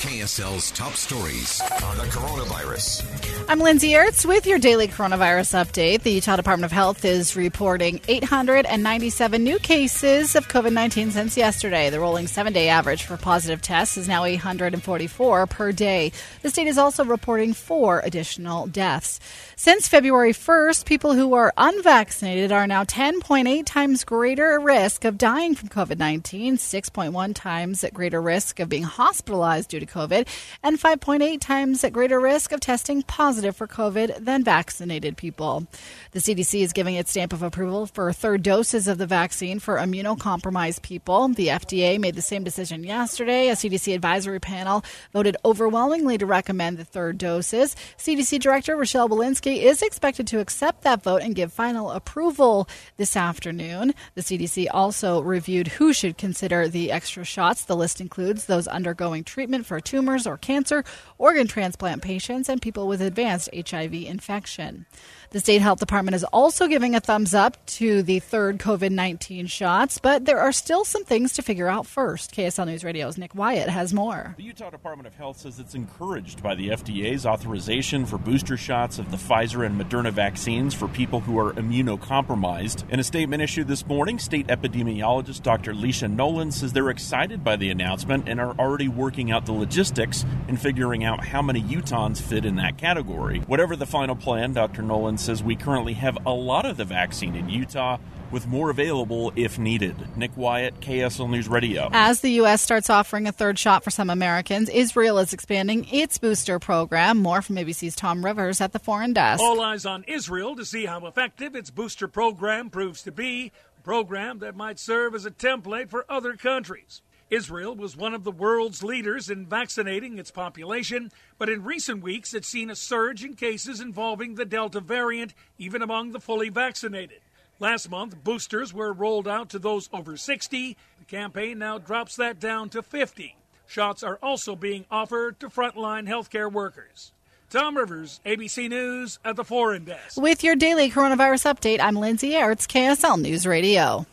KSL's top stories on the coronavirus. I'm Lindsay Ertz with your daily coronavirus update. The Utah Department of Health is reporting 897 new cases of COVID-19 since yesterday. The rolling 7-day average for positive tests is now 844 per day. The state is also reporting 4 additional deaths. Since February 1st, people who are unvaccinated are now 10.8 times greater risk of dying from COVID-19, 6.1 times greater risk of being hospitalized due to COVID, and 5.8 times greater risk of testing positive for COVID than vaccinated people. The CDC is giving its stamp of approval for third doses of the vaccine for immunocompromised people. The FDA made the same decision yesterday. A CDC advisory panel voted overwhelmingly to recommend the third doses. CDC Director Rochelle Walensky is expected to accept that vote and give final approval this afternoon. The CDC also reviewed who should consider the extra shots. The list includes those undergoing treatment for tumors or cancer, organ transplant patients, and people with advanced HIV infection. The state health department is also giving a thumbs up to the third COVID-19 shots, but there are still some things to figure out first. KSL News Radio's Nick Wyatt has more. The Utah Department of Health says it's encouraged by the FDA's authorization for booster shots of the Pfizer and Moderna vaccines for people who are immunocompromised. In a statement issued this morning, state epidemiologist Dr. Leisha Nolan says they're excited by the announcement and are already working out the logistics and figuring out how many Utahns fit in that category. Whatever the final plan, Dr. Nolan says we currently have a lot of the vaccine in Utah, with more available if needed. Nick Wyatt, KSL News Radio. As the U.S. starts offering a third shot for some Americans, Israel is expanding its booster program. More from ABC's Tom Rivers at the foreign desk. All eyes on Israel to see how effective its booster program proves to be, a program that might serve as a template for other countries. Israel was one of the world's leaders in vaccinating its population, but in recent weeks it's seen a surge in cases involving the Delta variant, even among the fully vaccinated. Last month, boosters were rolled out to those over 60. The campaign now drops that down to 50. Shots are also being offered to frontline healthcare workers. Tom Rivers, ABC News at the foreign desk. With your daily coronavirus update, I'm Lindsay Ertz, KSL News Radio.